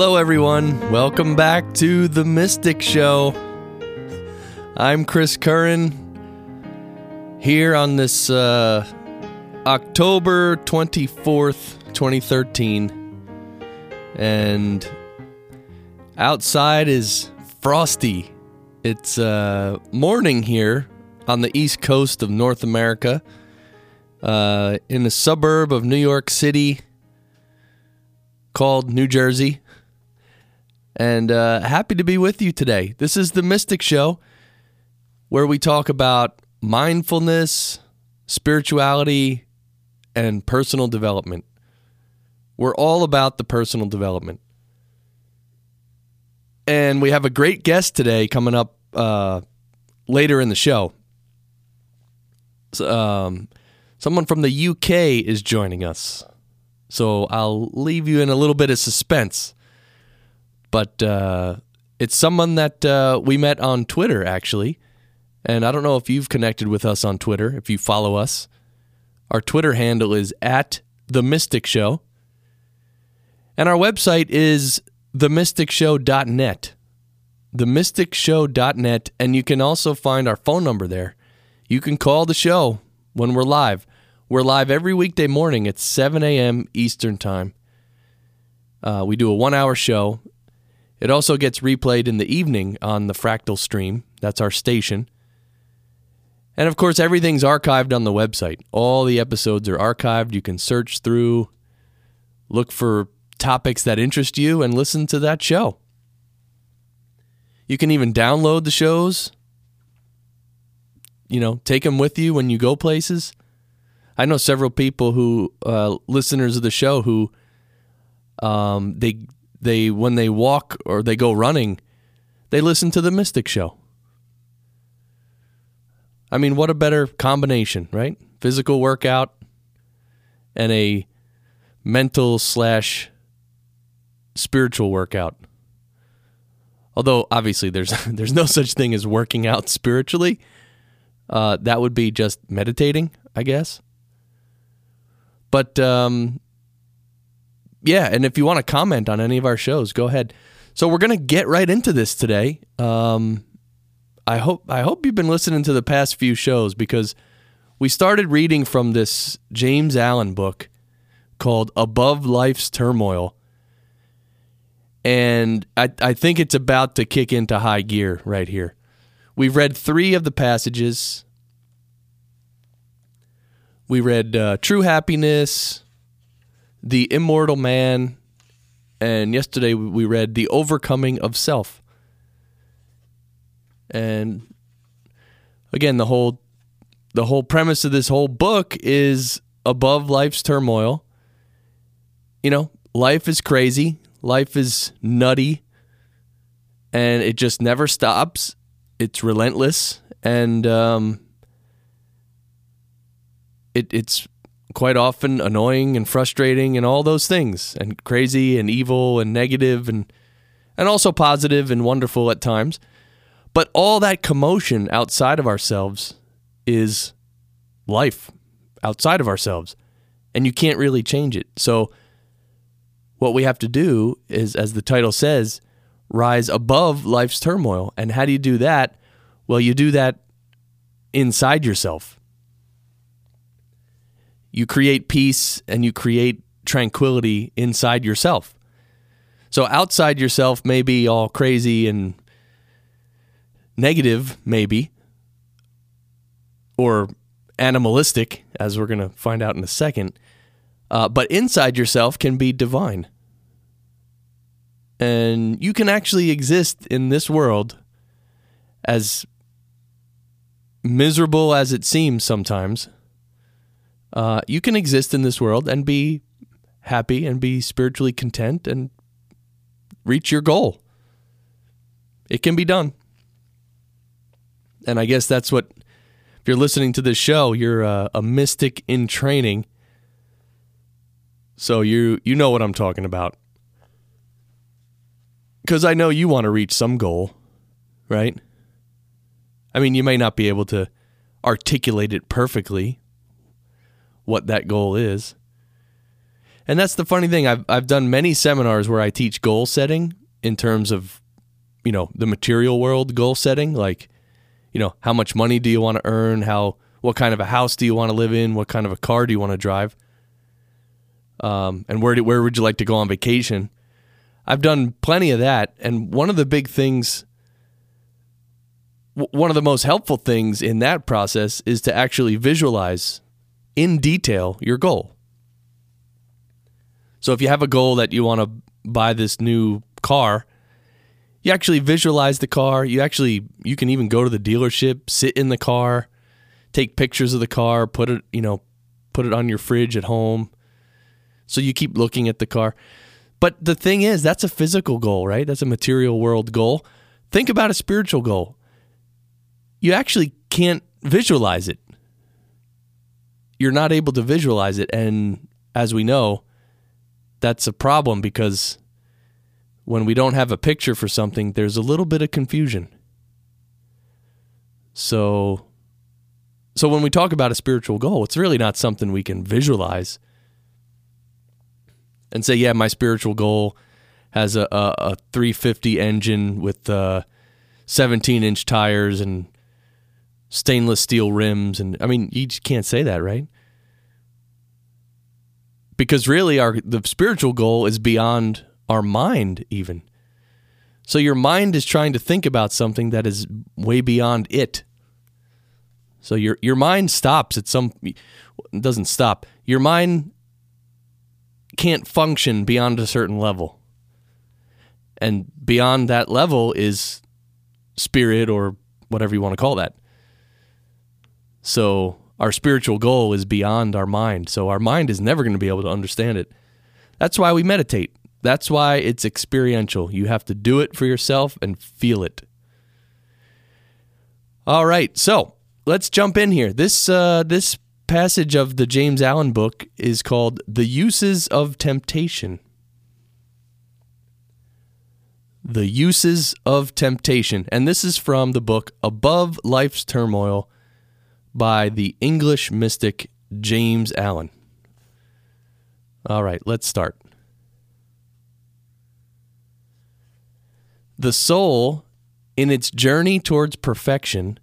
Hello, everyone. Welcome back to The Mystic Show. I'm Chris Curran here on this October 24th, 2013. And outside is frosty. It's morning here on the east coast of North America, in a suburb of New York City called New Jersey. And happy to be with you today. This is The Mystic Show, where we talk about mindfulness, spirituality, and personal development. We're all about the personal development. And we have a great guest today coming up later in the show. So, someone from the UK is joining us. So I'll leave you in a little bit of suspense. But it's someone that we met on Twitter, actually. And I don't know if you've connected with us on Twitter, if you follow us. Our Twitter handle is @themysticshow. And our website is themysticshow.net. Themysticshow.net. And you can also find our phone number there. You can call the show when we're live. We're live every weekday morning at 7 a.m. Eastern Time. We do a one-hour show. It also gets replayed in the evening on the Fractal Stream. That's our station. And, of course, everything's archived on the website. All the episodes are archived. You can search through, look for topics that interest you, and listen to that show. You can even download the shows. You know, take them with you when you go places. I know several people who, listeners of the show, who they when they walk or they go running, they listen to The Mystic Show. I mean, what a better combination, right? Physical workout and a mental / spiritual workout. Although, obviously, there's no such thing as working out spiritually. That would be just meditating, I guess. But, yeah, and if you want to comment on any of our shows, go ahead. So we're going to get right into this today. I hope you've been listening to the past few shows, because we started reading from this James Allen book called Above Life's Turmoil. And I think it's about to kick into high gear right here. We've read three of the passages. We read True Happiness, The Immortal Man, and yesterday we read The Overcoming of Self. And again, the whole premise of this whole book is above life's turmoil. You know, life is crazy, life is nutty, and it just never stops. It's relentless, and It's quite often annoying and frustrating and all those things, and crazy and evil and negative and also positive and wonderful at times. But all that commotion outside of ourselves is life outside of ourselves, and you can't really change it. So what we have to do is, as the title says, rise above life's turmoil. And how do you do that? Well, you do that inside yourself. You create peace and you create tranquility inside yourself. So outside yourself may be all crazy and negative, maybe, or animalistic, as we're going to find out in a second. But inside yourself can be divine. And you can actually exist in this world, as miserable as it seems sometimes. You can exist in this world and be happy and be spiritually content and reach your goal. It can be done. And I guess that's what, if you're listening to this show, you're a mystic in training. So you know what I'm talking about. Because I know you want to reach some goal, right? I mean, you may not be able to articulate it perfectly, what that goal is. And that's the funny thing. I've done many seminars where I teach goal setting in terms of, you know, the material world goal setting, like, you know, how much money do you want to earn? What kind of a house do you want to live in? What kind of a car do you want to drive? And where would you like to go on vacation? I've done plenty of that. And one of the big things, one of the most helpful things in that process is to actually visualize in detail your goal. So if you have a goal that you want to buy this new car, you actually visualize the car. You can even go to the dealership, sit in the car, take pictures of the car, put it on your fridge at home. So you keep looking at the car. But the thing is, that's a physical goal, right? That's a material world goal. Think about a spiritual goal. You actually can't visualize it. You're not able to visualize it. And as we know, that's a problem, because when we don't have a picture for something, there's a little bit of confusion. So when we talk about a spiritual goal, it's really not something we can visualize and say, yeah, my spiritual goal has a 350 engine with 17-inch tires and stainless steel rims. And I mean, you just can't say that, right? Because really, the spiritual goal is beyond our mind even. So your mind is trying to think about something that is way beyond it. So your mind stops at some... It doesn't stop. Your mind can't function beyond a certain level. And beyond that level is spirit, or whatever you want to call that. So our spiritual goal is beyond our mind. So our mind is never going to be able to understand it. That's why we meditate. That's why it's experiential. You have to do it for yourself and feel it. All right, so let's jump in here. This passage of the James Allen book is called The Uses of Temptation. The Uses of Temptation. And this is from the book Above Life's Turmoil by the English mystic James Allen. All right, let's start. The soul, in its journey towards perfection,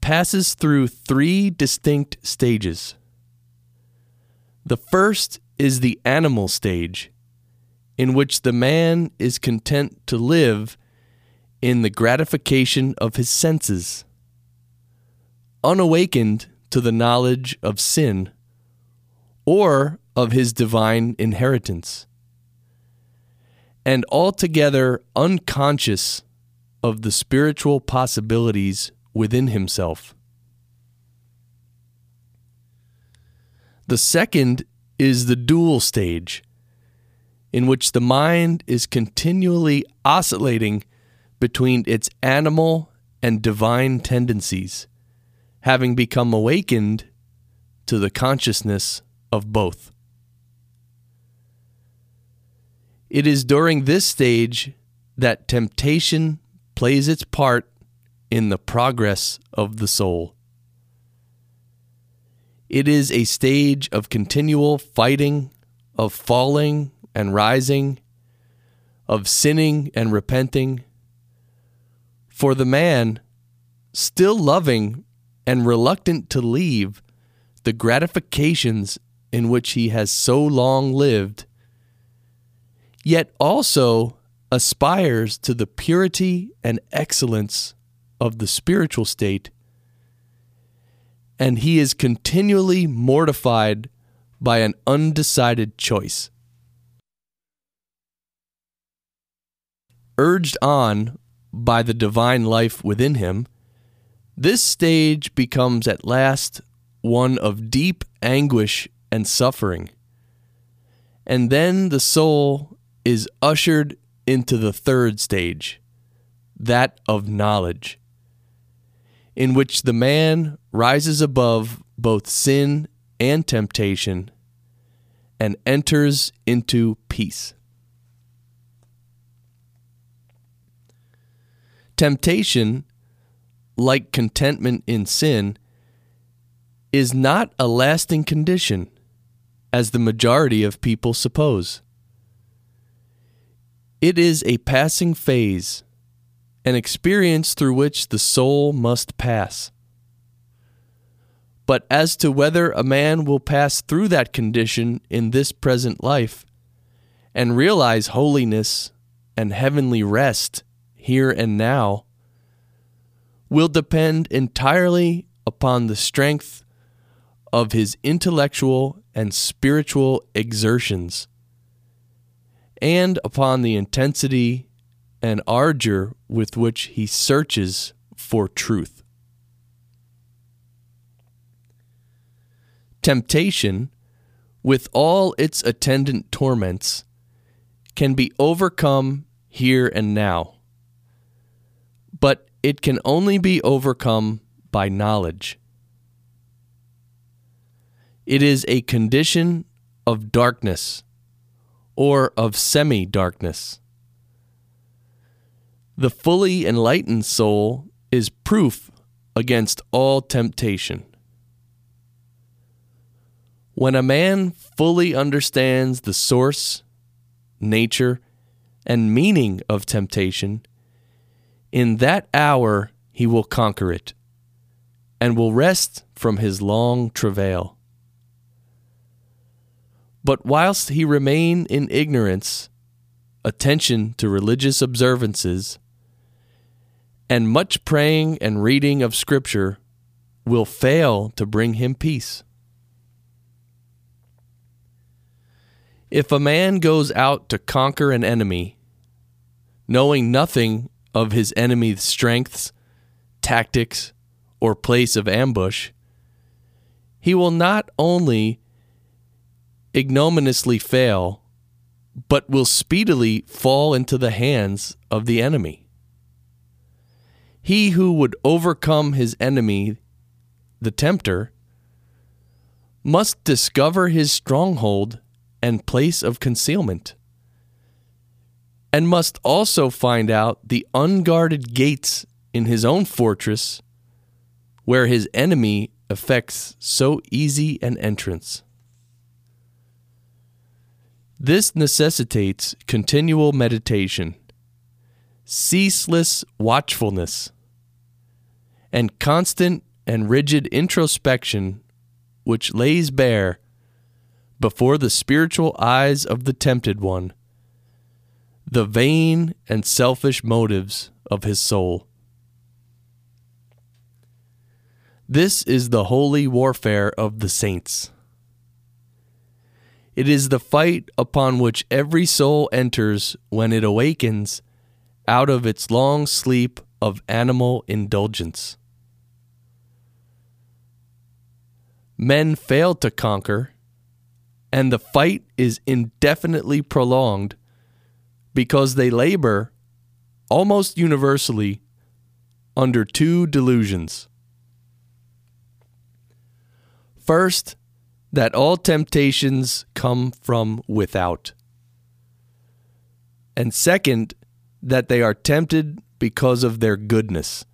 passes through three distinct stages. The first is the animal stage, in which the man is content to live in the gratification of his senses, unawakened to the knowledge of sin or of his divine inheritance, and altogether unconscious of the spiritual possibilities within himself. The second is the dual stage, in which the mind is continually oscillating between its animal and divine tendencies, having become awakened to the consciousness of both. It is during this stage that temptation plays its part in the progress of the soul. It is a stage of continual fighting, of falling and rising, of sinning and repenting. For the man, still loving and reluctant to leave the gratifications in which he has so long lived, yet also aspires to the purity and excellence of the spiritual state, and he is continually mortified by an undecided choice. Urged on by the divine life within him, this stage becomes at last one of deep anguish and suffering, and then the soul is ushered into the third stage, that of knowledge, in which the man rises above both sin and temptation and enters into peace. Temptation, like contentment in sin, is not a lasting condition, as the majority of people suppose. It is a passing phase, an experience through which the soul must pass. But as to whether a man will pass through that condition in this present life and realize holiness and heavenly rest here and now will depend entirely upon the strength of his intellectual and spiritual exertions, and upon the intensity and ardor with which he searches for truth. Temptation, with all its attendant torments, can be overcome here and now, but it can only be overcome by knowledge. It is a condition of darkness, or of semi-darkness. The fully enlightened soul is proof against all temptation. When a man fully understands the source, nature, and meaning of temptation, in that hour he will conquer it, and will rest from his long travail. But whilst he remain in ignorance, attention to religious observances, and much praying and reading of Scripture will fail to bring him peace. If a man goes out to conquer an enemy, knowing nothing of his enemy's strengths, tactics, or place of ambush, he will not only ignominiously fail, but will speedily fall into the hands of the enemy. He who would overcome his enemy, the tempter, must discover his stronghold and place of concealment, and must also find out the unguarded gates in his own fortress where his enemy effects so easy an entrance. This necessitates continual meditation, ceaseless watchfulness, and constant and rigid introspection, which lays bare, before the spiritual eyes of the tempted one, the vain and selfish motives of his soul. This is the holy warfare of the saints. It is the fight upon which every soul enters when it awakens out of its long sleep of animal indulgence. Men fail to conquer, and the fight is indefinitely prolonged because they labor, almost universally, under two delusions. First, that all temptations come from without. And second, that they are tempted because of their goodness.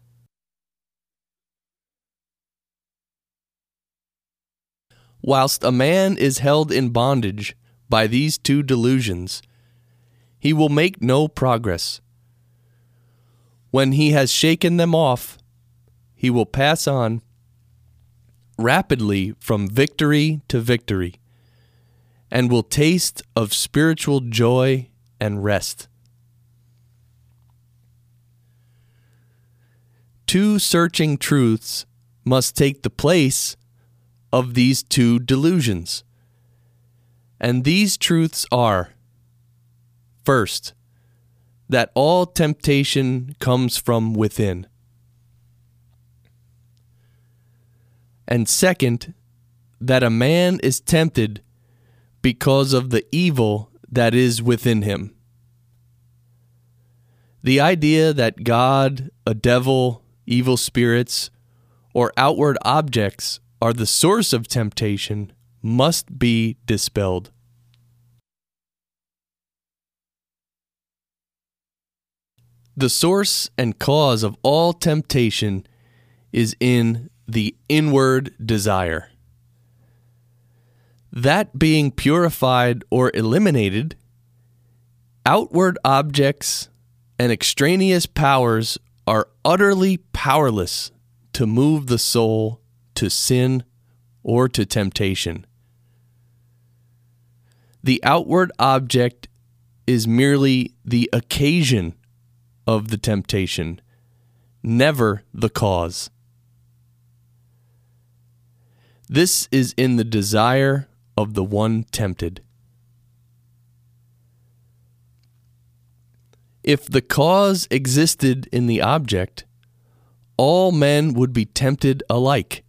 Whilst a man is held in bondage by these two delusions, he will make no progress. When he has shaken them off, he will pass on rapidly from victory to victory, and will taste of spiritual joy and rest. Two searching truths must take the place of these two delusions, and these truths are: first, that all temptation comes from within, and second, that a man is tempted because of the evil that is within him. The idea that God, a devil, evil spirits, or outward objects are the source of temptation must be dispelled. The source and cause of all temptation is in the inward desire. that being purified or eliminated, outward objects and extraneous powers are utterly powerless to move the soul to sin or to temptation. The outward object is merely the occasion of the temptation, never the cause. This is in the desire of the one tempted. If the cause existed in the object, all men would be tempted alike.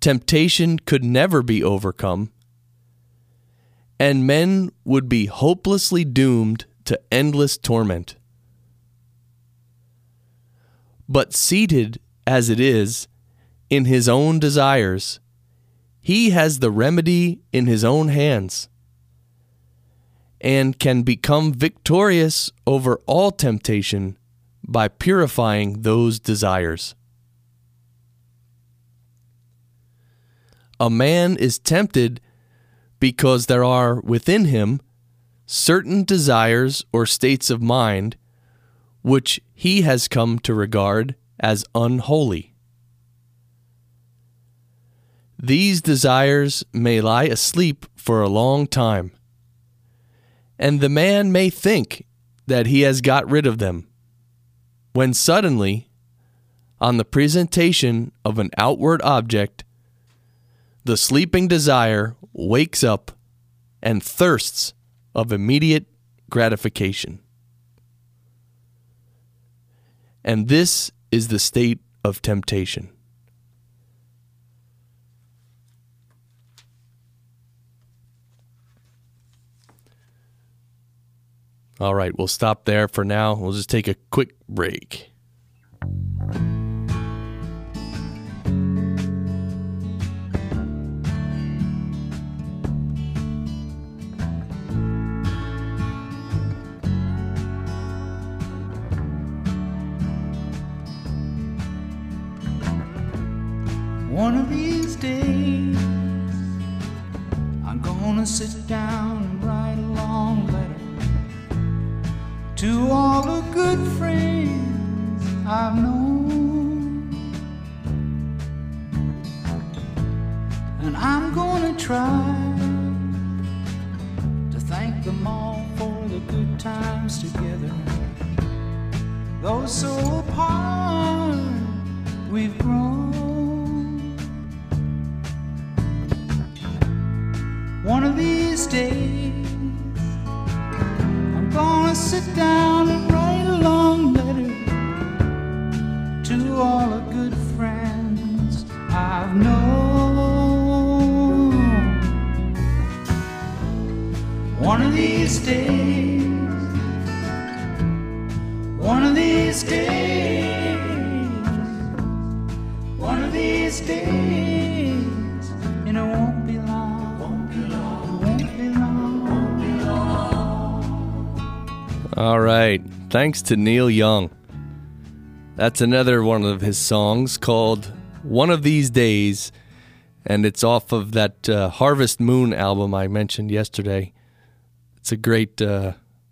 Temptation could never be overcome, and men would be hopelessly doomed to endless torment. But seated as it is in his own desires, he has the remedy in his own hands, and can become victorious over all temptation by purifying those desires. A man is tempted because there are within him certain desires or states of mind which he has come to regard as unholy. These desires may lie asleep for a long time, and the man may think that he has got rid of them, when suddenly, on the presentation of an outward object, the sleeping desire wakes up and thirsts of immediate gratification. And this is the state of temptation. All right, we'll stop there for now. We'll just take a quick break. One of these days, I'm gonna sit down and write a long letter to all the good friends I've known, and I'm gonna try to thank them all for the good times together, though so apart we've grown. One of these days, gonna sit down and write a long letter to all the good friends I've known. One of these days, one of these days, one of these days, and it won't be long, won't be long, won't be long, won't be long. All right, thanks to Neil Young. That's another one of his songs called One of These Days, and it's off of that Harvest Moon album I mentioned yesterday. It's a great,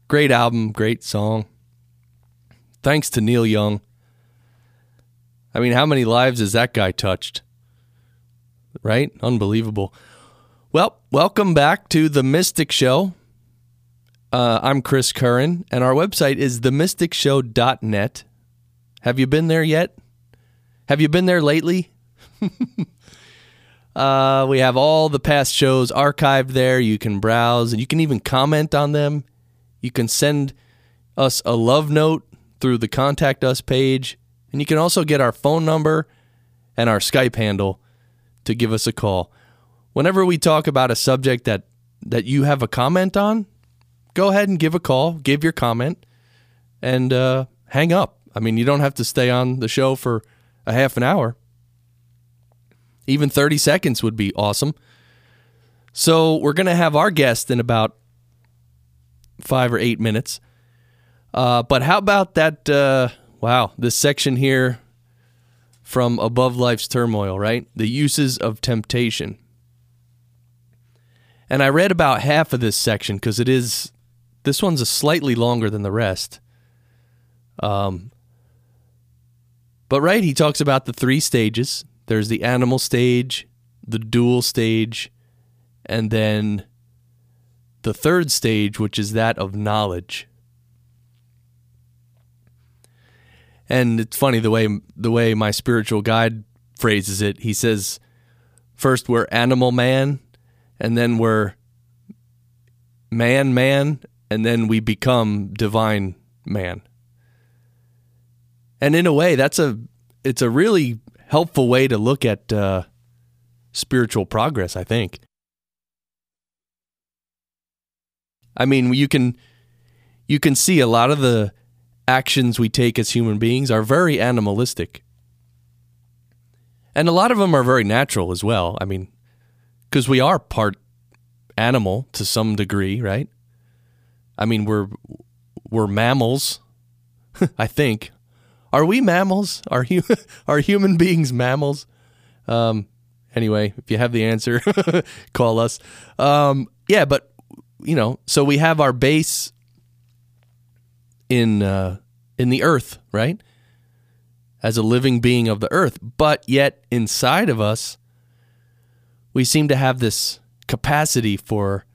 great album, great song. Thanks to Neil Young. I mean, how many lives has that guy touched? Right? Unbelievable. Well, welcome back to The Mystic Show. I'm Chris Curran, and our website is themysticshow.net. Have you been there yet? Have you been there lately? We have all the past shows archived there. You can browse, and you can even comment on them. You can send us a love note through the Contact Us page, and you can also get our phone number and our Skype handle to give us a call. Whenever we talk about a subject that you have a comment on, go ahead and give a call, give your comment, and hang up. I mean, you don't have to stay on the show for a half an hour. Even 30 seconds would be awesome. So we're going to have our guest in about 5 or 8 minutes. But how about that, this section here from Above Life's Turmoil, right? The uses of temptation. And I read about half of this section because it is, this one's a slightly longer than the rest. But right, he talks about the three stages. There's the animal stage, the dual stage, and then the third stage, which is that of knowledge. And it's funny the way my spiritual guide phrases it. He says, first we're animal man, and then we're man, and then we become divine man. And in a way, it's a really helpful way to look at spiritual progress, I think. I mean, you can see a lot of the actions we take as human beings are very animalistic. And a lot of them are very natural as well. I mean, because we are part animal to some degree, right? I mean, we're mammals, I think. Are we mammals? Are human beings mammals? Anyway, if you have the answer, call us. Yeah, but, you know, so we have our base in the earth, right? As a living being of the earth, but yet inside of us, we seem to have this capacity for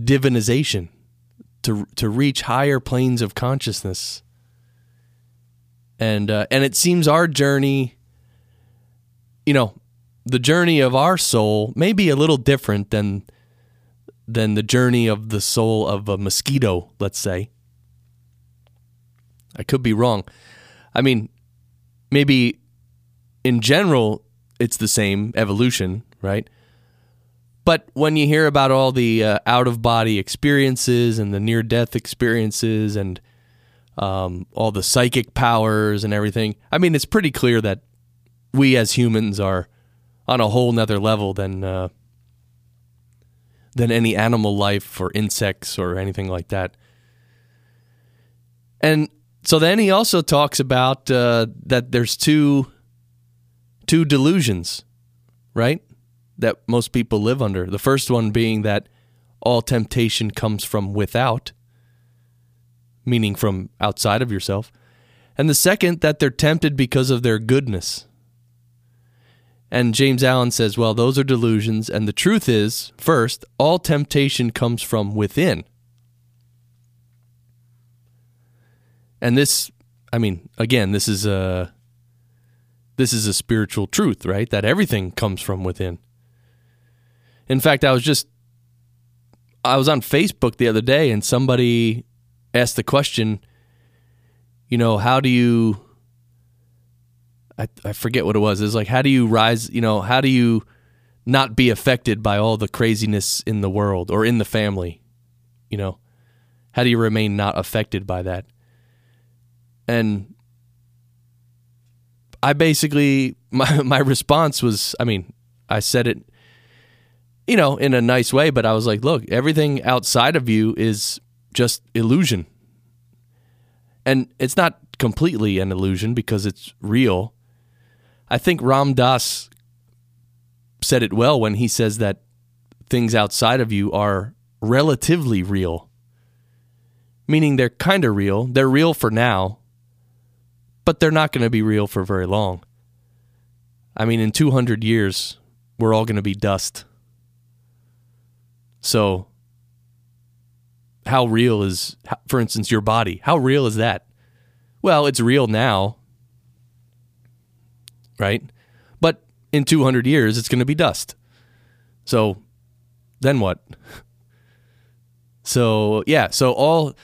divinization, to reach higher planes of consciousness. And it seems our journey, you know, the journey of our soul may be a little different than the journey of the soul of a mosquito, let's say. I could be wrong. I mean, maybe in general, it's the same evolution, right? But when you hear about all the out-of-body experiences and the near-death experiences and all the psychic powers and everything, I mean, it's pretty clear that we as humans are on a whole nother level than any animal life or insects or anything like that. And so then he also talks about that there's two delusions, right, that most people live under. The first one being that all temptation comes from without, meaning from outside of yourself. And the second, that they're tempted because of their goodness. And James Allen says, well, those are delusions. And the truth is, first, all temptation comes from within. And this, I mean, again, this is a spiritual truth, right? That everything comes from within. In fact, I was on Facebook the other day and somebody asked the question, you know, how do you, I forget what it was. It was like, how do you rise, you know, how do you not be affected by all the craziness in the world or in the family? You know, how do you remain not affected by that? And I basically, my response was, I mean, I said it, you know, in a nice way, but I was like, look, everything outside of you is just illusion. And it's not completely an illusion because it's real. I think Ram Dass said it well when he says that things outside of you are relatively real, meaning they're kind of real. They're real for now, but they're not going to be real for very long. I mean, in 200 years, we're all going to be dust. So, how real is, for instance, your body? How real is that? Well, it's real now, right? But in 200 years, it's going to be dust. So, then what? So, yeah, so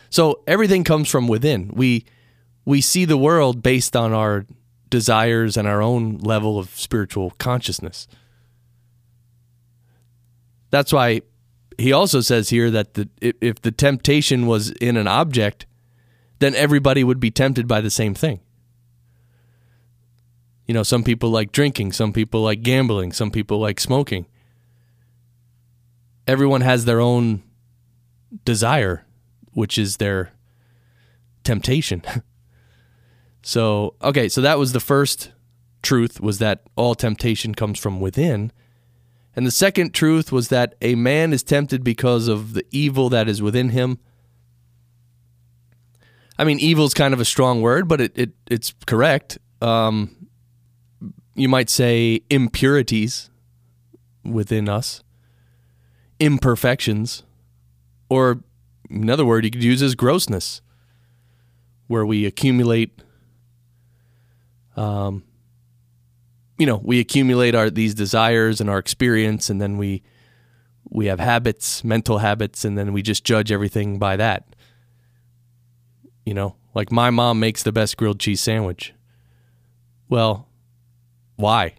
everything comes from within. We see the world based on our desires and our own level of spiritual consciousness. That's why he also says here that if the temptation was in an object, then everybody would be tempted by the same thing. You know, some people like drinking, some people like gambling, some people like smoking. Everyone has their own desire, which is their temptation. So, okay, so that was the first truth, was that all temptation comes from within. And the second truth was that a man is tempted because of the evil that is within him. I mean, evil is kind of a strong word, but it's correct. You might say impurities within us, imperfections, or another word you could use is grossness, where we accumulate, these desires and our experience, and then we have habits, mental habits, and then we just judge everything by that. You know, like my mom makes the best grilled cheese sandwich. Well, why?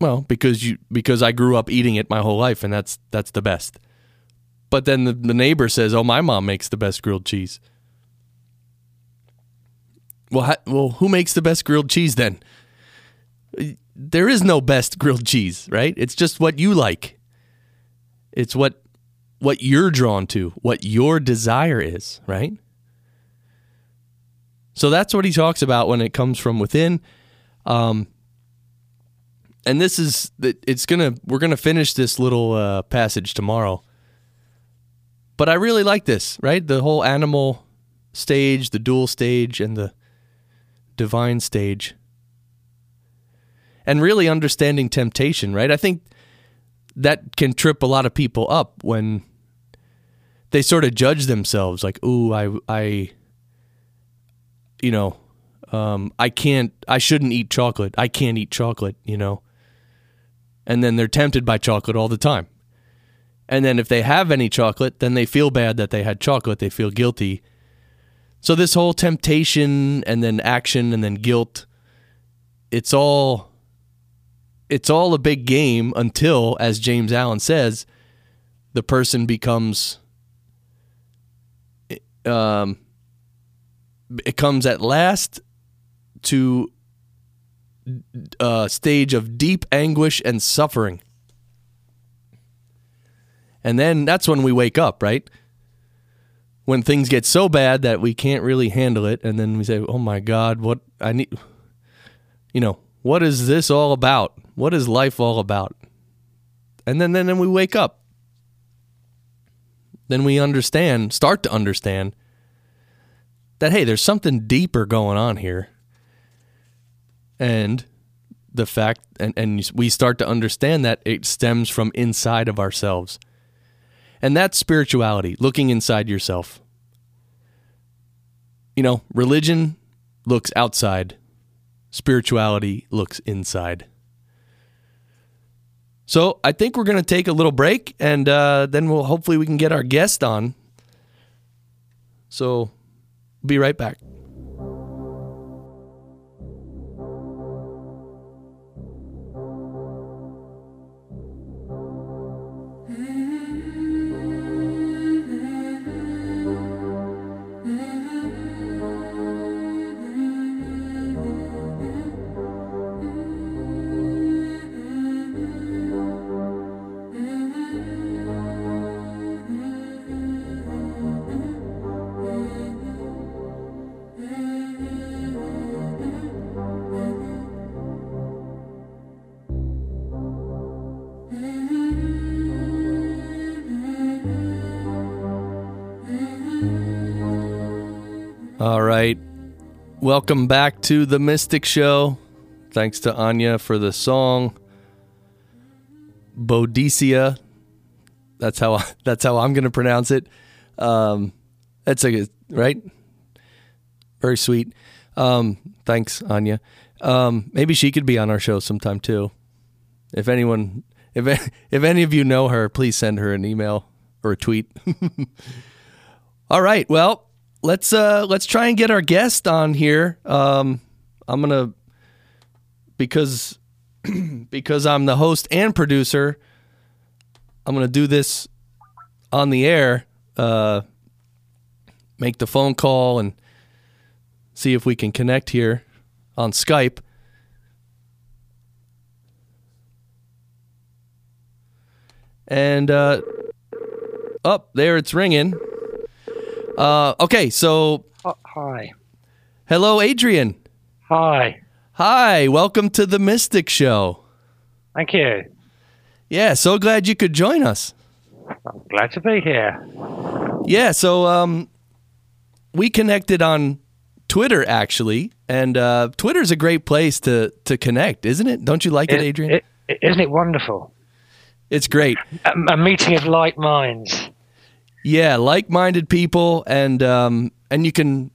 Well, because I grew up eating it my whole life, and that's the best. But then the neighbor says, "Oh, my mom makes the best grilled cheese." Well, who makes the best grilled cheese then? There is no best grilled cheese, right? It's just what you like. It's what you're drawn to, what your desire is, right? So that's what he talks about when it comes from within. And this is we're gonna finish this little passage tomorrow. But I really like this, right? The whole animal stage, the dual stage, and the divine stage, and really understanding temptation, right? I think that can trip a lot of people up when they sort of judge themselves, like, "Ooh, I shouldn't eat chocolate. I can't eat chocolate, you know." And then they're tempted by chocolate all the time. And then if they have any chocolate, then they feel bad that they had chocolate. They feel guilty. So this whole temptation and then action and then guilt, it's all a big game until, as James Allen says, the person becomes... It comes at last to a stage of deep anguish and suffering. And then that's when we wake up, right? When things get so bad that we can't really handle it, and then we say, "Oh my God, what is this all about? What is life all about?" And then we wake up. Then we start to understand that, hey, there's something deeper going on here. And the fact, and we start to understand that it stems from inside of ourselves. And that's spirituality, looking inside yourself. You know, religion looks outside. Spirituality looks inside. So I think we're going to take a little break, and then hopefully we can get our guest on. So... be right back. All right, welcome back to The Mystic Show. Thanks to Anya for the song, Bodicea. That's how I'm going to pronounce it. That's right? Very sweet. Thanks, Anya. Maybe she could be on our show sometime too. If any of you know her, please send her an email or a tweet. All right, well... Let's try and get our guest on here. Because I'm the host and producer, I'm gonna do this on the air. Make the phone call and see if we can connect here on Skype. And there it's ringing. Okay, so... Hi. Hello, Adrian. Hi. Welcome to The Mystic Show. Thank you. Yeah, so glad you could join us. I'm glad to be here. Yeah, so we connected on Twitter, actually, and Twitter's a great place to connect, isn't it? Don't you like it, Adrian? Isn't it wonderful? It's great. A meeting of like minds. Yeah, like-minded people, and you can...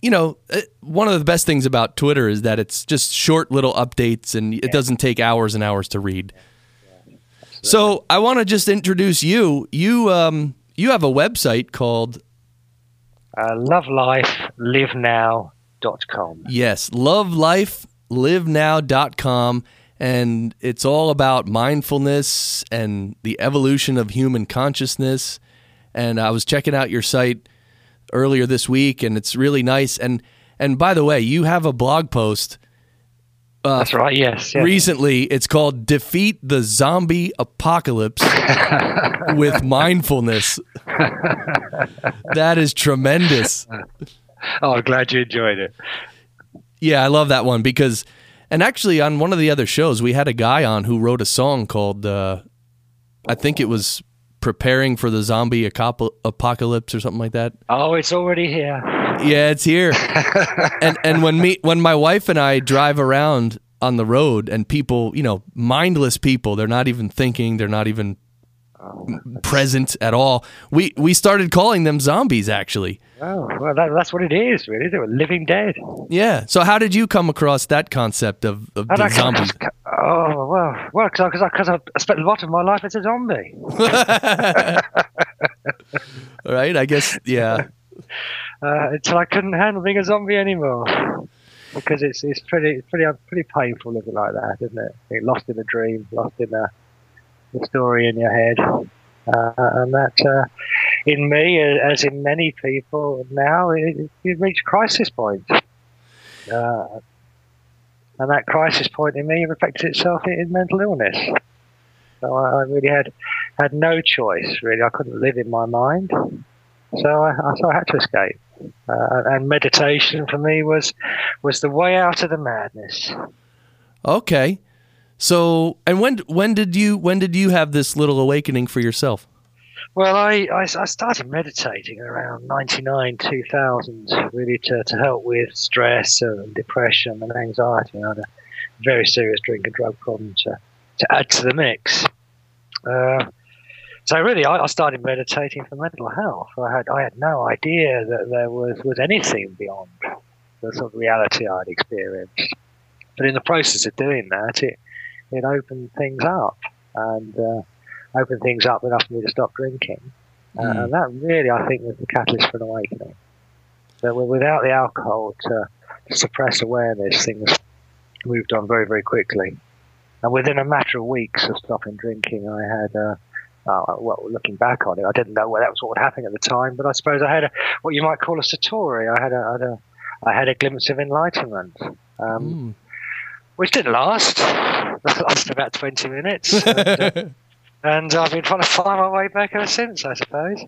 You know, one of the best things about Twitter is that it's just short little updates, and it doesn't take hours and hours to read. Yeah, so I want to just introduce you. You have a website called lovelifelivenow.com. Yes, lovelifelivenow.com, and it's all about mindfulness and the evolution of human consciousness. And I was checking out your site earlier this week, and it's really nice. And by the way, you have a blog post. That's right. Yes. Yeah. Recently, it's called "Defeat the Zombie Apocalypse with Mindfulness." That is tremendous. Oh, I'm glad you enjoyed it. Yeah, I love that one because, and actually, on one of the other shows, we had a guy on who wrote a song called, I think it was, Preparing for the Zombie Apocalypse or something like that. Oh, it's already here. Yeah, it's here. and when my wife and I drive around on the road and people, you know, mindless people, they're not even thinking, they're not even present at all. We started calling them zombies, actually. Oh, well, that's what it is, really. They were living dead. Yeah. So how did you come across that concept of the zombies? Oh, well, because I spent a lot of my life as a zombie. All right, I guess, yeah. Until I couldn't handle being a zombie anymore, because it's pretty painful looking like that, isn't it? Being lost in a dream, lost in the story in your head, and that in me, as in many people now, you reach crisis point. And that crisis point in me reflects itself in mental illness. So I really had no choice, really. I couldn't live in my mind. So I had to escape. And meditation for me was the way out of the madness. Okay. So, and when did you have this little awakening for yourself? Well, I started meditating around 1999, 2000, really to help with stress and depression and anxiety. I had a very serious drink and drug problem to add to the mix. So really, I started meditating for mental health. I had no idea that there was anything beyond the sort of reality I'd experienced. But in the process of doing that, it opened things up and... opened things up enough for me to stop drinking. And that really, I think, was the catalyst for an awakening. So without the alcohol to suppress awareness, things moved on very, very quickly. And within a matter of weeks of stopping drinking, I had, well, looking back on it, I didn't know that was what would happen at the time, but I suppose I had what you might call a satori. I had a glimpse of enlightenment. Which didn't last. That lasted about 20 minutes. And I've been trying to find my way back ever since, I suppose.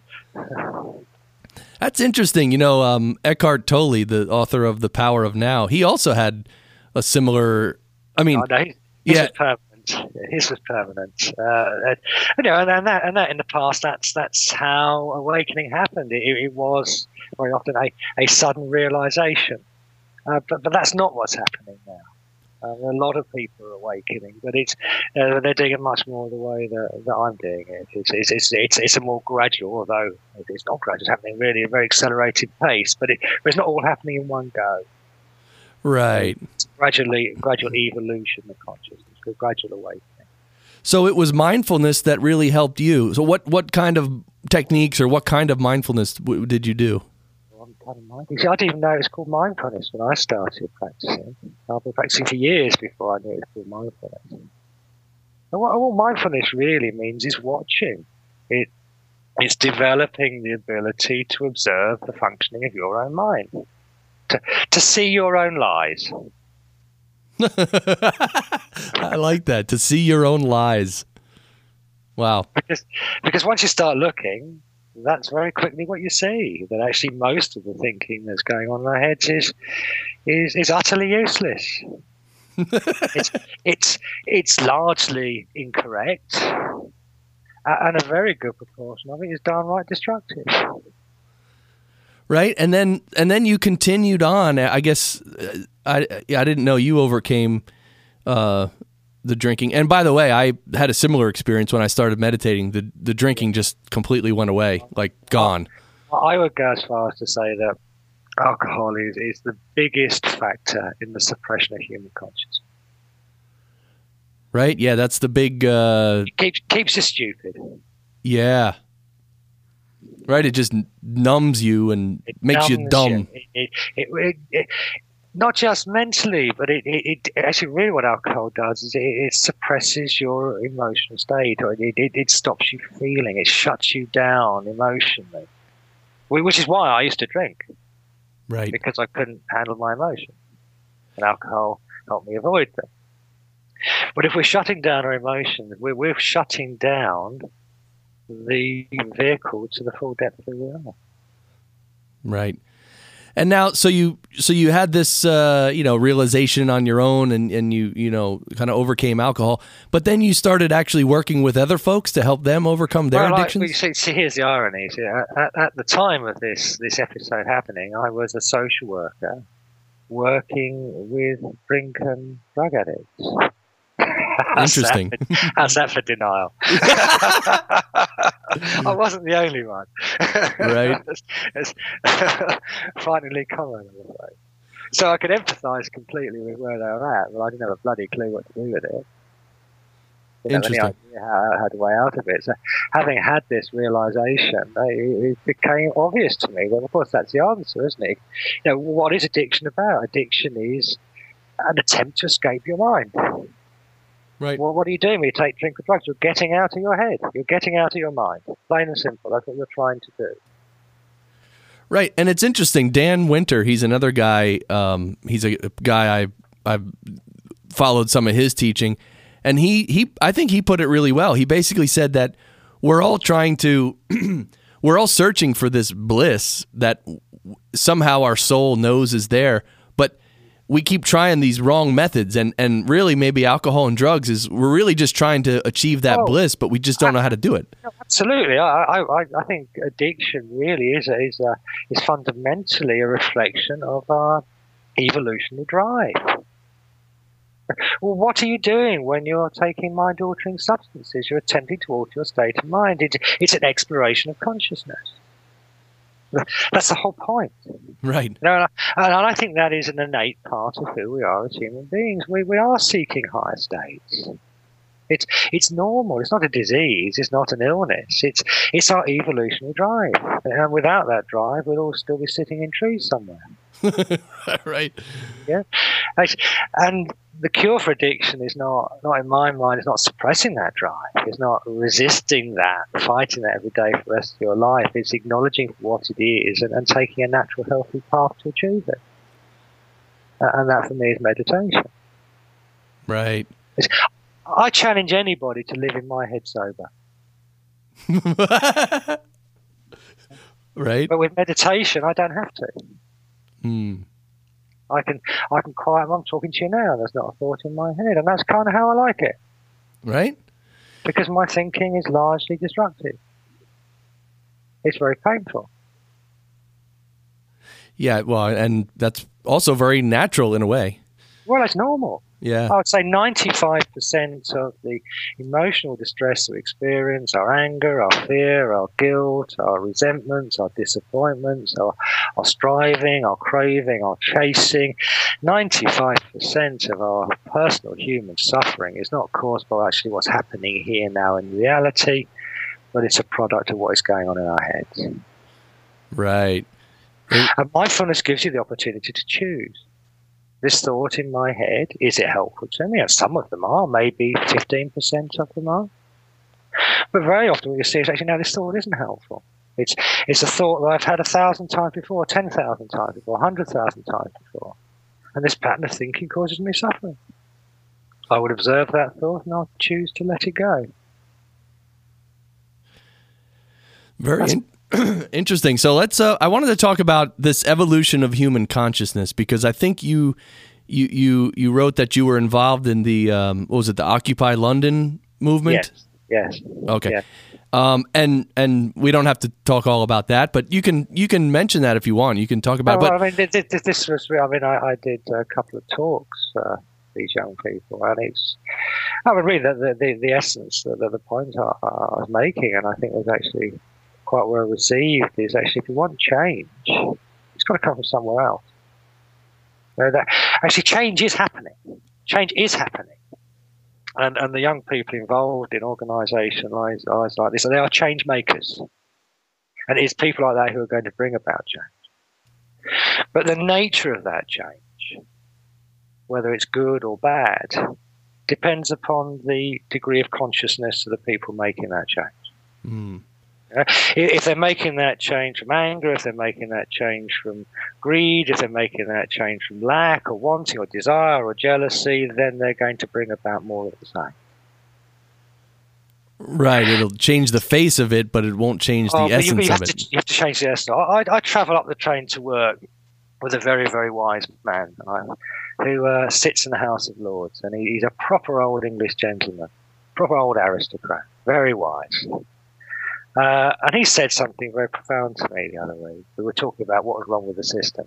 That's interesting. You know, Eckhart Tolle, the author of The Power of Now, he also had a similar... I mean... Oh, no, his was permanent. His was permanent. You know, and that in the past, that's how awakening happened. It was very often a sudden realization. But that's not what's happening now. A lot of people are awakening, but it's they're doing it much more the way that I'm doing it. It's a more gradual, although it's not gradual. It's happening really at a very accelerated pace, but it's not all happening in one go. Right. It's gradual evolution of consciousness, a gradual awakening. So it was mindfulness that really helped you. So what kind of techniques or what kind of mindfulness did you do? You see, I didn't even know it was called mindfulness when I started practicing. I've been practicing for years before I knew it was called mindfulness. And what mindfulness really means is watching. It's developing the ability to observe the functioning of your own mind, to see your own lies. I like that, to see your own lies. Wow. Because once you start looking... That's very quickly what you see. That actually most of the thinking that's going on in our heads is utterly useless. It's largely incorrect, and a very good proportion of it is downright destructive. Right, and then you continued on. I guess I didn't know you overcame the drinking. And by the way, I had a similar experience when I started meditating. The drinking just completely went away, like gone. I would go as far as to say that alcohol is the biggest factor in the suppression of human consciousness. Right? Yeah, that's the big... It keeps you stupid. Yeah. Right? It just numbs you and makes you dumb. Not just mentally, but it actually really what alcohol does is it suppresses your emotional state, or it stops you feeling. It shuts you down emotionally, which is why I used to drink. Right. Because I couldn't handle my emotion. And alcohol helped me avoid them. But if we're shutting down our emotions, we're shutting down the vehicle to the full depth that we are. Right. And now, so you had this, realization on your own, and you kind of overcame alcohol. But then you started actually working with other folks to help them overcome their addictions. See, here's the irony. See, at the time of this episode happening, I was a social worker working with drink and drug addicts. Interesting. How's that for denial? I wasn't the only one. Right. It's finally common, I'm afraid. So I could empathize completely with where they were at, but I didn't have a bloody clue what to do with it. Interesting. I had a way out of it. So having had this realization, it became obvious to me. Well, of course, that's the answer, isn't it? You know, what is addiction about? Addiction is an attempt to escape your mind. Right. Well, what are you doing when you take drink or drugs? You're getting out of your head. You're getting out of your mind. Plain and simple. That's what you're trying to do. Right. And it's interesting. Dan Winter, he's another guy. He's a guy I've followed some of his teaching. And I think he put it really well. He basically said that we're all trying to, we're all searching for this bliss that somehow our soul knows is there. We keep trying these wrong methods, and really maybe alcohol and drugs is we're really just trying to achieve that bliss, but we just don't know how to do it. Absolutely, I think addiction really is fundamentally a reflection of our evolutionary drive. Well, what are you doing when you're taking mind-altering substances? You're attempting to alter your state of mind. It's an exploration of consciousness. That's the whole point. Right. You know, and I think that is an innate part of who we are as human beings. We are seeking higher states. It's normal. It's not a disease. It's not an illness. It's our evolutionary drive. And without that drive, we'll all still be sitting in trees somewhere. Right. Yeah. And the cure for addiction is not in my mind, it's not suppressing that drive. It's not resisting that, fighting that every day for the rest of your life. It's acknowledging what it is and taking a natural, healthy path to achieve it. And that, for me, is meditation. Right. I challenge anybody to live in my head sober. Right. But with meditation, I don't have to. Hmm. I can quiet. I'm talking to you now. There's not a thought in my head, and that's kind of how I like it, right? Because my thinking is largely destructive. It's very painful. Yeah, well, and that's also very natural in a way. Well, it's normal. Yeah, I would say 95% of the emotional distress that we experience, our anger, our fear, our guilt, our resentments, our disappointments, our striving, our craving, our chasing, 95% of our personal human suffering is not caused by actually what's happening here now in reality, but it's a product of what is going on in our heads. Right. And mindfulness gives you the opportunity to choose. This thought in my head, is it helpful to me? And some of them are, maybe 15% of them are. But very often what you see is actually, no, this thought isn't helpful. It's a thought that I've had 1,000 times before, 10,000 times before, 100,000 times before. And this pattern of thinking causes me suffering. I would observe that thought and I'll choose to let it go. Interesting. So I wanted to talk about this evolution of human consciousness, because I think you you wrote that you were involved in the what was it, the Occupy London movement? Yes. Okay. Yes. And we don't have to talk all about that, but you can mention that if you want. You can talk about. Well, I mean, this was. I mean, I did a couple of talks for these young people, and it's. I mean, really, the essence, the point I was making, and I think was actually quite well received, is actually if you want change, it's got to come from somewhere else. You know, that actually, change is happening. Change is happening. And the young people involved in organisations like this, and they are change makers. And it's people like that who are going to bring about change. But the nature of that change, whether it's good or bad, depends upon the degree of consciousness of the people making that change. Mm. If they're making that change from anger, if they're making that change from greed, if they're making that change from lack or wanting or desire or jealousy, then they're going to bring about more of the same. Right, it'll change the face of it, but it won't change the essence of it. You have to change the essence. I travel up the train to work with a very, very wise man who sits in the House of Lords, and he's a proper old English gentleman, proper old aristocrat, very wise. And he said something very profound to me the other week. We were talking about what was wrong with the system.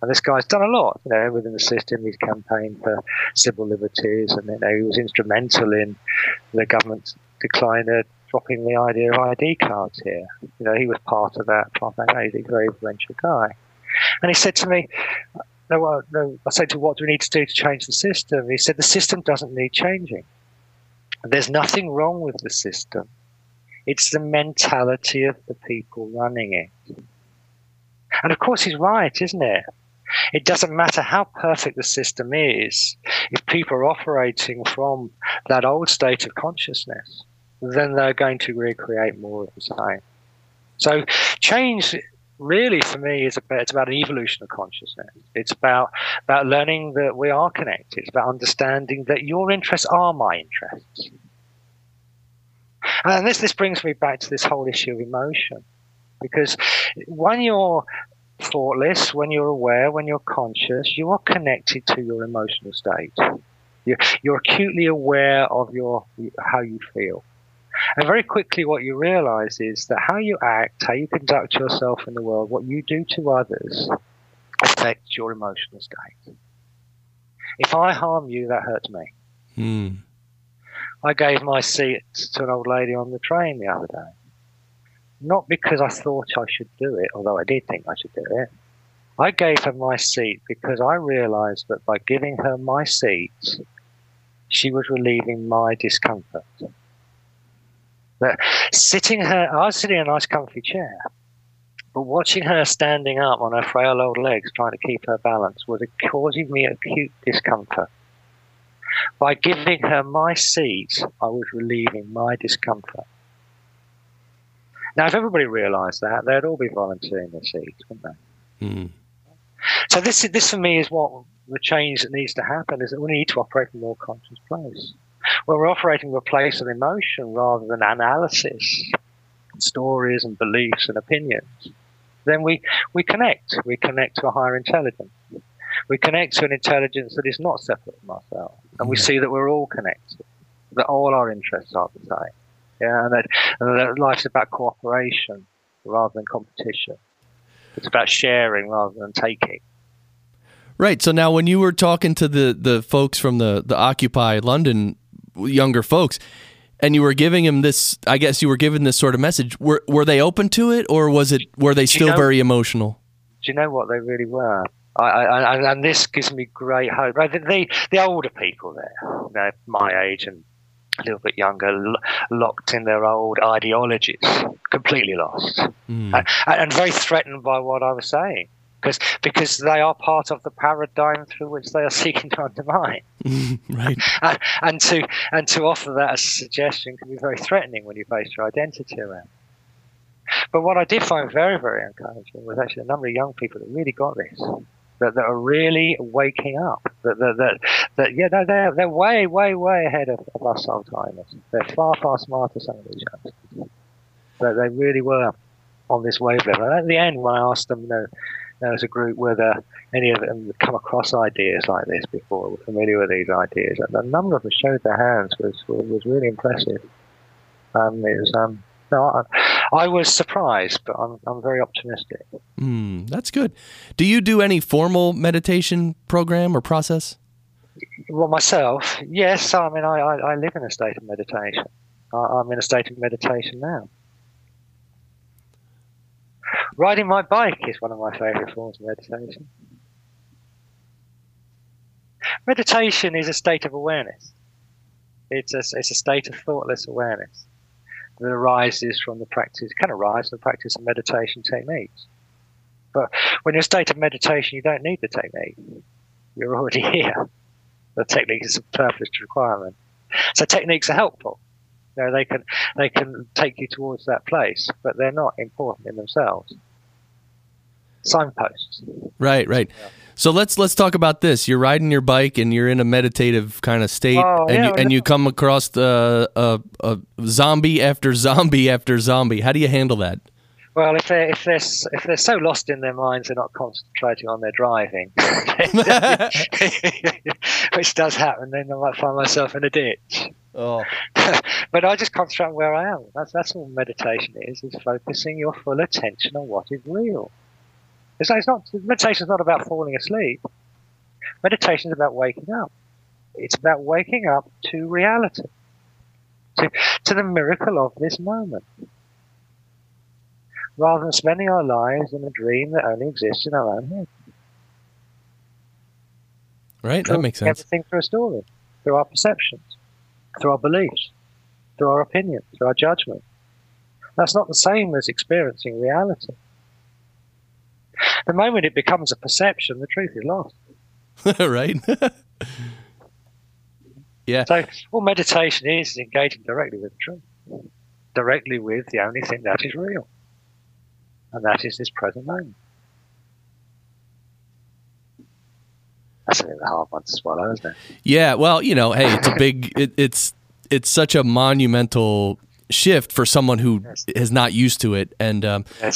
And this guy's done a lot, you know, within the system. He's campaigned for civil liberties, and you know, he was instrumental in the government's decline of dropping the idea of ID cards here. You know, he was part of that. He's a very influential guy. And he said to me, no, I said to him, what do we need to do to change the system? And he said, the system doesn't need changing. There's nothing wrong with the system. It's the mentality of the people running it. And of course he's right, isn't it? It doesn't matter how perfect the system is. If people are operating from that old state of consciousness, then they're going to recreate more of the same. So change really for me is about an evolution of consciousness. It's about learning that we are connected. It's about understanding that your interests are my interests. And this brings me back to this whole issue of emotion, because when you're thoughtless, when you're aware, when you're conscious, you are connected to your emotional state. You're acutely aware of how you feel. And very quickly what you realize is that how you act, how you conduct yourself in the world, what you do to others affects your emotional state. If I harm you, that hurts me. Hmm. I gave my seat to an old lady on the train the other day. Not because I thought I should do it, although I did think I should do it. I gave her my seat because I realized that by giving her my seat, she was relieving my discomfort. But I was sitting in a nice comfy chair, but watching her standing up on her frail old legs trying to keep her balance was causing me acute discomfort. By giving her my seat, I was relieving my discomfort. Now, if everybody realised that, they'd all be volunteering their seats, wouldn't they? Mm. So this for me is what the change that needs to happen is that we need to operate from a more conscious place. When we're operating from a place of emotion rather than analysis, stories and beliefs and opinions, then we connect. We connect to a higher intelligence. We connect to an intelligence that is not separate from ourselves. And we see that we're all connected, that all our interests are the same. Yeah, and that life's about cooperation rather than competition. It's about sharing rather than taking. Right. So now when you were talking to the folks from the Occupy London, younger folks, and you were giving them this, I guess you were giving this sort of message, were they open to it, or were they still very emotional? Do you know what? They really were. And this gives me great hope. The older people there, you know, my age and a little bit younger, locked in their old ideologies, completely lost, and very threatened by what I was saying, because they are part of the paradigm through which they are seeking to undermine. Right. And to offer that as a suggestion can be very threatening when you base your identity around. But what I did find very, very encouraging was actually a number of young people that really got this, that are really waking up, that they're way, way, way ahead of us old timers. They're far, far smarter than each other. But they really were on this wavelength. And at the end, when I asked them, you know, as a group whether any of them had come across ideas like this before, were familiar with these ideas. And the number of them showed their hands was really impressive. It was, no, I was surprised, but I'm very optimistic. That's good. Do you do any formal meditation program or process? Well, myself, yes. I mean, I live in a state of meditation. I'm in a state of meditation now. Riding my bike is one of my favorite forms of meditation. Meditation is a state of awareness. It's a state of thoughtless awareness that arises from the practice, can arise from the practice of meditation techniques. But when you're in a state of meditation, you don't need the technique. You're already here. The technique is a purposed requirement. So techniques are helpful. You know, they can take you towards that place, but they're not important in themselves. Signposts. Right. Yeah. So let's talk about this. You're riding your bike and you're in a meditative kind of state, you come across a zombie after zombie after zombie. How do you handle that? Well, if they're so lost in their minds they're not concentrating on their driving, which does happen, then I might find myself in a ditch. Oh. But I just concentrate on where I am. That's all meditation is focusing your full attention on what is real. Meditation is not about falling asleep. Meditation is about waking up. It's about waking up to reality, to the miracle of this moment, rather than spending our lives in a dream that only exists in our own head. Right, that makes sense. Everything through a story, through our perceptions, through our beliefs, through our opinion, through our judgment. That's not the same as experiencing reality. The moment it becomes a perception, the truth is lost. Right? Yeah. So all meditation is engaging directly with the truth, directly with the only thing that is real. And that is this present moment. That's a hard one to swallow, isn't it? Yeah, well, hey, it's a big... It's such a monumental shift for someone who is not used to it. And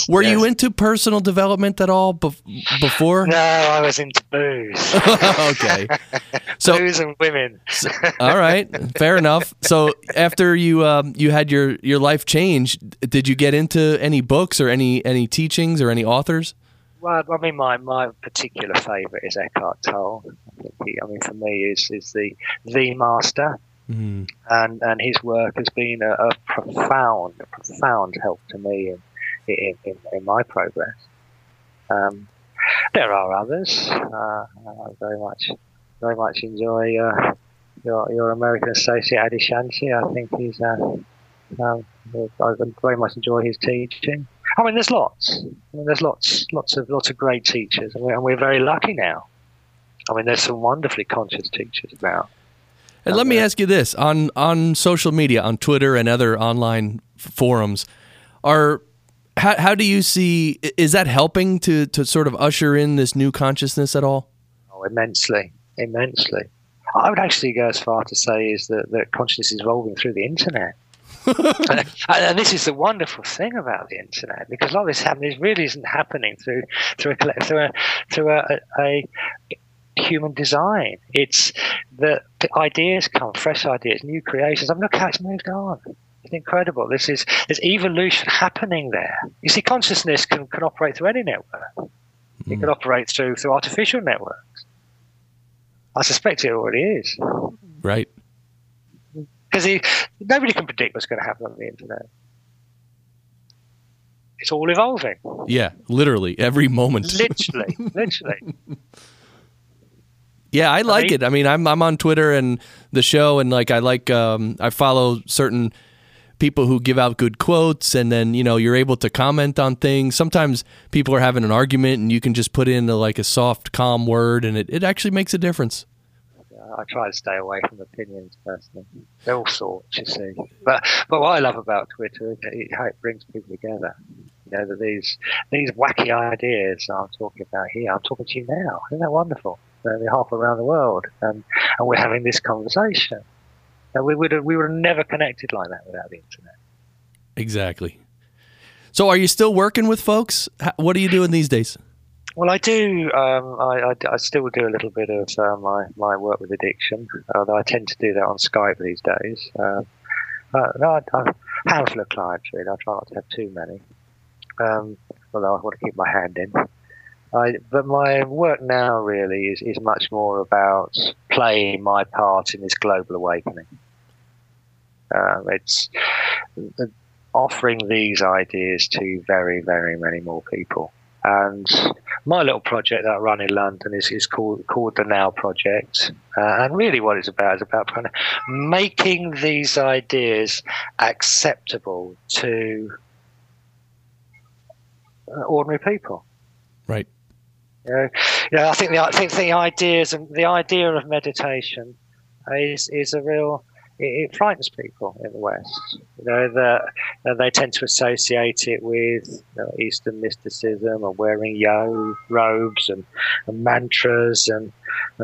were you into personal development at all before? No, I was into booze. Okay. Booze and women. All right, fair enough. So after you had your life change, did you get into any books or any teachings or any authors? Well, I mean, my particular favorite is Eckhart Tolle. I mean, for me, is the master. Mm. And his work has been a profound help to me in my progress. There are others. I very much enjoy your American associate Adi Shanti. I think he's. I very much enjoy his teaching. I mean, there's lots. There's lots of great teachers, and we're very lucky now. I mean, there's some wonderfully conscious teachers about. And let me ask you this, on social media, on Twitter and other online forums, how do you see, is that helping to sort of usher in this new consciousness at all? Oh, immensely. I would actually go as far to say is that consciousness is evolving through the internet. And this is the wonderful thing about the internet, because a lot of this really isn't happening through a human design. It's that ideas come, fresh ideas, new creations. I mean, look how it's moved on. It's incredible. There's evolution happening there. You see, consciousness can operate through any network. It can operate through artificial networks. I suspect it already is. Right. Because nobody can predict what's going to happen on the internet. It's all evolving. Yeah, literally, every moment. Literally. Yeah, I like it. I mean, I'm on Twitter and the show, and like I like I follow certain people who give out good quotes, and then you're able to comment on things. Sometimes people are having an argument, and you can just put in a soft, calm word, and it actually makes a difference. I try to stay away from opinions personally. They're all sorts, you see. But what I love about Twitter is how it brings people together. That these wacky ideas I'm talking about here, I'm talking to you now. Isn't that wonderful? They're half around the world, and we're having this conversation. And we would have never connected like that without the internet. Exactly. So, are you still working with folks? What are you doing these days? Well, I do. I still do a little bit of my work with addiction, although I tend to do that on Skype these days. No, I a handful of clients, really. I try not to have too many, although I want to keep my hand in. But my work now really is much more about playing my part in this global awakening. It's offering these ideas to very, very many more people. And my little project that I run in London is called The Now Project. And really what it's about making these ideas acceptable to ordinary people. Right. Yeah, I think the ideas and the idea of meditation is a real. It frightens people in the West. You know that they tend to associate it with Eastern mysticism and wearing robes and mantras and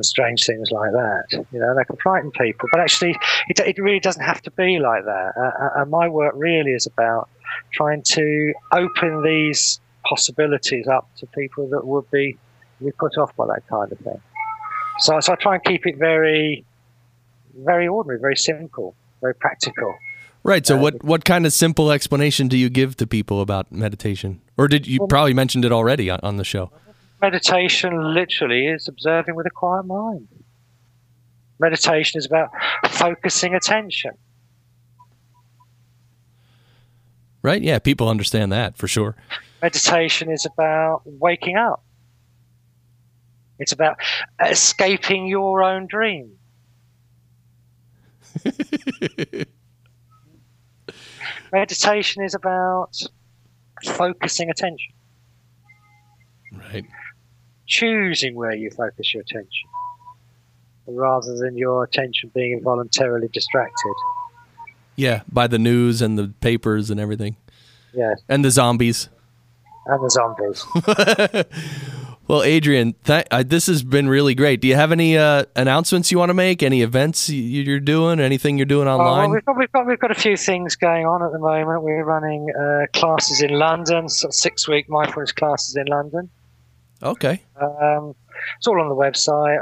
strange things like that. You know, they can frighten people, but actually, it really doesn't have to be like that. And my work really is about trying to open these possibilities up to people that would be put off by that kind of thing. So I try and keep it very, very ordinary, very simple, very practical. Right. So what kind of simple explanation do you give to people about meditation? Or did you probably mentioned it already on the show? Meditation literally is observing with a quiet mind. Meditation is about focusing attention. Right. Yeah. People understand that for sure. Meditation is about waking up. It's about escaping your own dream. Meditation is about focusing attention. Right. Choosing where you focus your attention rather than your attention being involuntarily distracted. Yeah, by the news and the papers and everything. Yeah. And the zombies. Well, Adrian, this has been really great. Do you have any announcements you want to make? Any events you're doing? Anything you're doing online? Well, we've got a few things going on at the moment. We're running classes in London, so 6-week mindfulness classes in London. Okay. It's all on the website.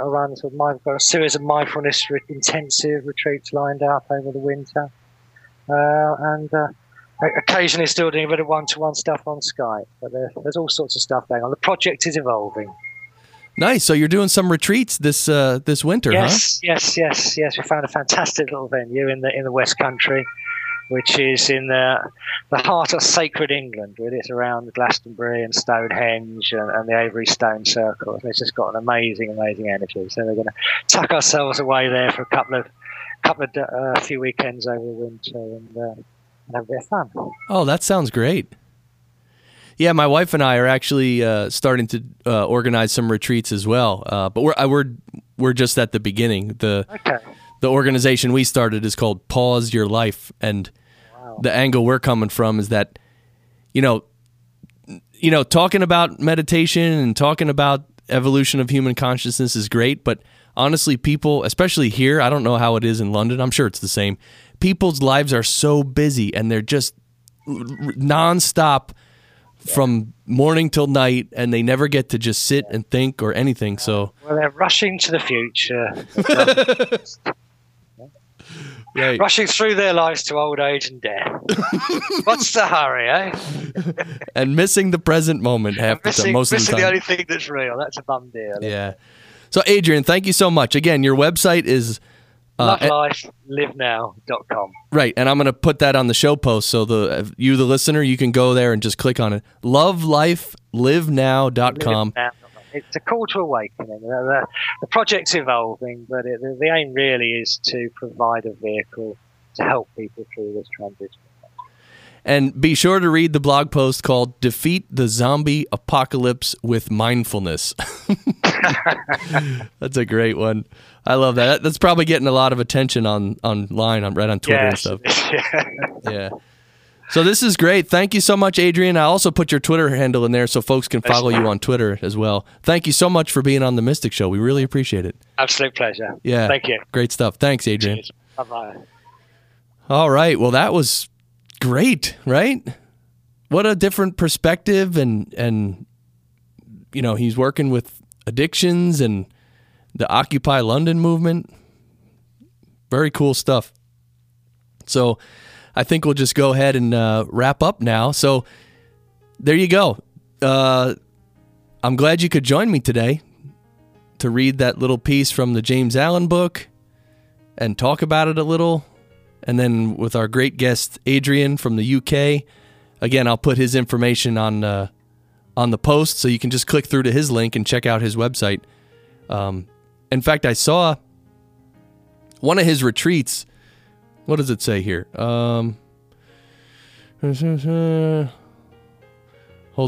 I've got a series of mindfulness intensive retreats lined up over the winter. And occasionally still doing a bit of one-to-one stuff on Skype, but there's all sorts of stuff going on. The project is evolving. Nice. So you're doing some retreats this winter, huh? Yes. We found a fantastic little venue in the West Country, which is in the heart of sacred England, really. It's around Glastonbury and Stonehenge and the Avery Stone Circle. It's just got an amazing, amazing energy. So we're going to tuck ourselves away there for a couple of few weekends over the winter and have a bit of fun. Oh, that sounds great. Yeah, my wife and I are actually starting to organize some retreats as well. But we're just at the beginning. The organization we started is called Pause Your Life, and the angle we're coming from is that talking about meditation and talking about evolution of human consciousness is great, but honestly, people, especially here, I don't know how it is in London, I'm sure it's the same, people's lives are so busy and they're just nonstop from morning till night, and they never get to just sit and think or anything. So, well, they're rushing to the future. Right. Rushing through their lives to old age and death. What's the hurry, eh? And missing the present moment most of the time. Missing the only thing that's real. That's a bum deal. Yeah. So, Adrian, thank you so much. Again, your website is lovelifelivenow.com. Right, and I'm going to put that on the show post, so the listener, you can go there and just click on it. Lovelifelivenow.com. It's a call to awakening. The project's evolving, but the aim really is to provide a vehicle to help people through this transition. And be sure to read the blog post called Defeat the Zombie Apocalypse with Mindfulness. That's a great one. I love that. That's probably getting a lot of attention online. I'm right on Twitter and stuff. Yeah. So this is great. Thank you so much, Adrian. I also put your Twitter handle in there so folks can follow you on Twitter as well. Thank you so much for being on The Mystic Show. We really appreciate it. Absolute pleasure. Yeah. Thank you. Great stuff. Thanks, Adrian. Cheers. Bye-bye. All right. Well, that was great, right? What a different perspective and you know, he's working with addictions and the Occupy London movement. Very cool stuff. So I think we'll just go ahead and wrap up now. So there you go. I'm glad you could join me today to read that little piece from the James Allen book and talk about it a little. And then with our great guest, Adrian from the UK. Again, I'll put his information on the post, so you can just click through to his link and check out his website. In fact, I saw one of his retreats. What does it say here? Hold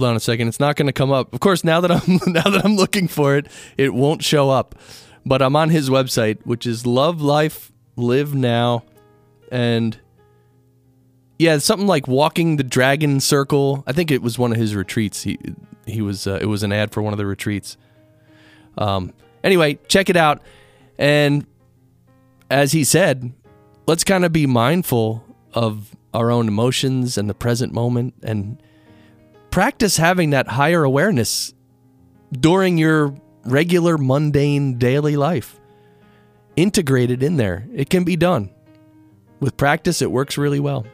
on a second. It's not going to come up. Of course, now that I'm looking for it, it won't show up. But I'm on his website, which is Love Life Live Now, and yeah, something like Walking the Dragon Circle. I think it was one of his retreats. He was it was an ad for one of the retreats. Anyway, check it out. And as he said, let's kind of be mindful of our own emotions and the present moment, and practice having that higher awareness during your regular, mundane, daily life. Integrate it in there. It can be done. With practice, it works really well.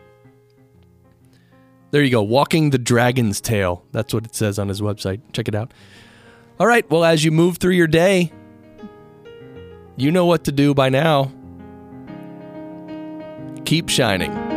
There you go, Walking the Dragon's Tail. That's what it says on his website. Check it out. All right, well, as you move through your day, you know what to do by now. Keep shining.